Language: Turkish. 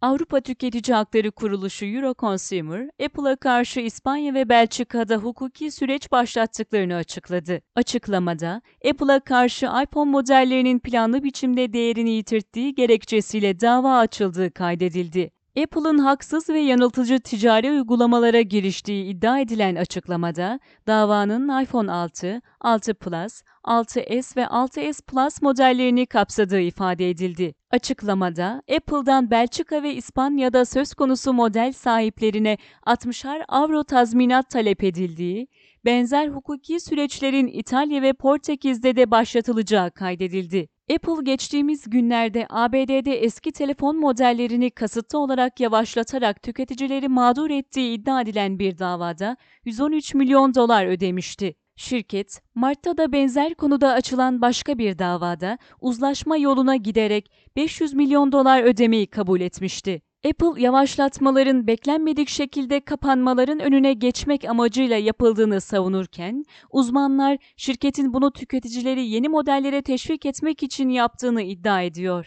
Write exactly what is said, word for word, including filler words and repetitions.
Avrupa Tüketici Hakları Kuruluşu Euroconsumer, Apple'a karşı İspanya ve Belçika'da hukuki süreç başlattıklarını açıkladı. Açıklamada, Apple'a karşı iPhone modellerinin planlı biçimde değerini yitirttiği gerekçesiyle dava açıldığı kaydedildi. Apple'ın haksız ve yanıltıcı ticari uygulamalara giriştiği iddia edilen açıklamada, davanın iPhone altı, altı Plus, altı S ve altı S Plus modellerini kapsadığı ifade edildi. Açıklamada, Apple'dan Belçika ve İspanya'da söz konusu model sahiplerine altmışar avro tazminat talep edildiği, benzer hukuki süreçlerin İtalya ve Portekiz'de de başlatılacağı kaydedildi. Apple geçtiğimiz günlerde A B D'de eski telefon modellerini kasıtlı olarak yavaşlatarak tüketicileri mağdur ettiği iddia edilen bir davada yüz on üç milyon dolar ödemişti. Şirket, Mart'ta da benzer konuda açılan başka bir davada uzlaşma yoluna giderek beş yüz milyon dolar ödemeyi kabul etmişti. Apple, yavaşlatmaların beklenmedik şekilde kapanmaların önüne geçmek amacıyla yapıldığını savunurken, uzmanlar şirketin bunu tüketicileri yeni modellere teşvik etmek için yaptığını iddia ediyor.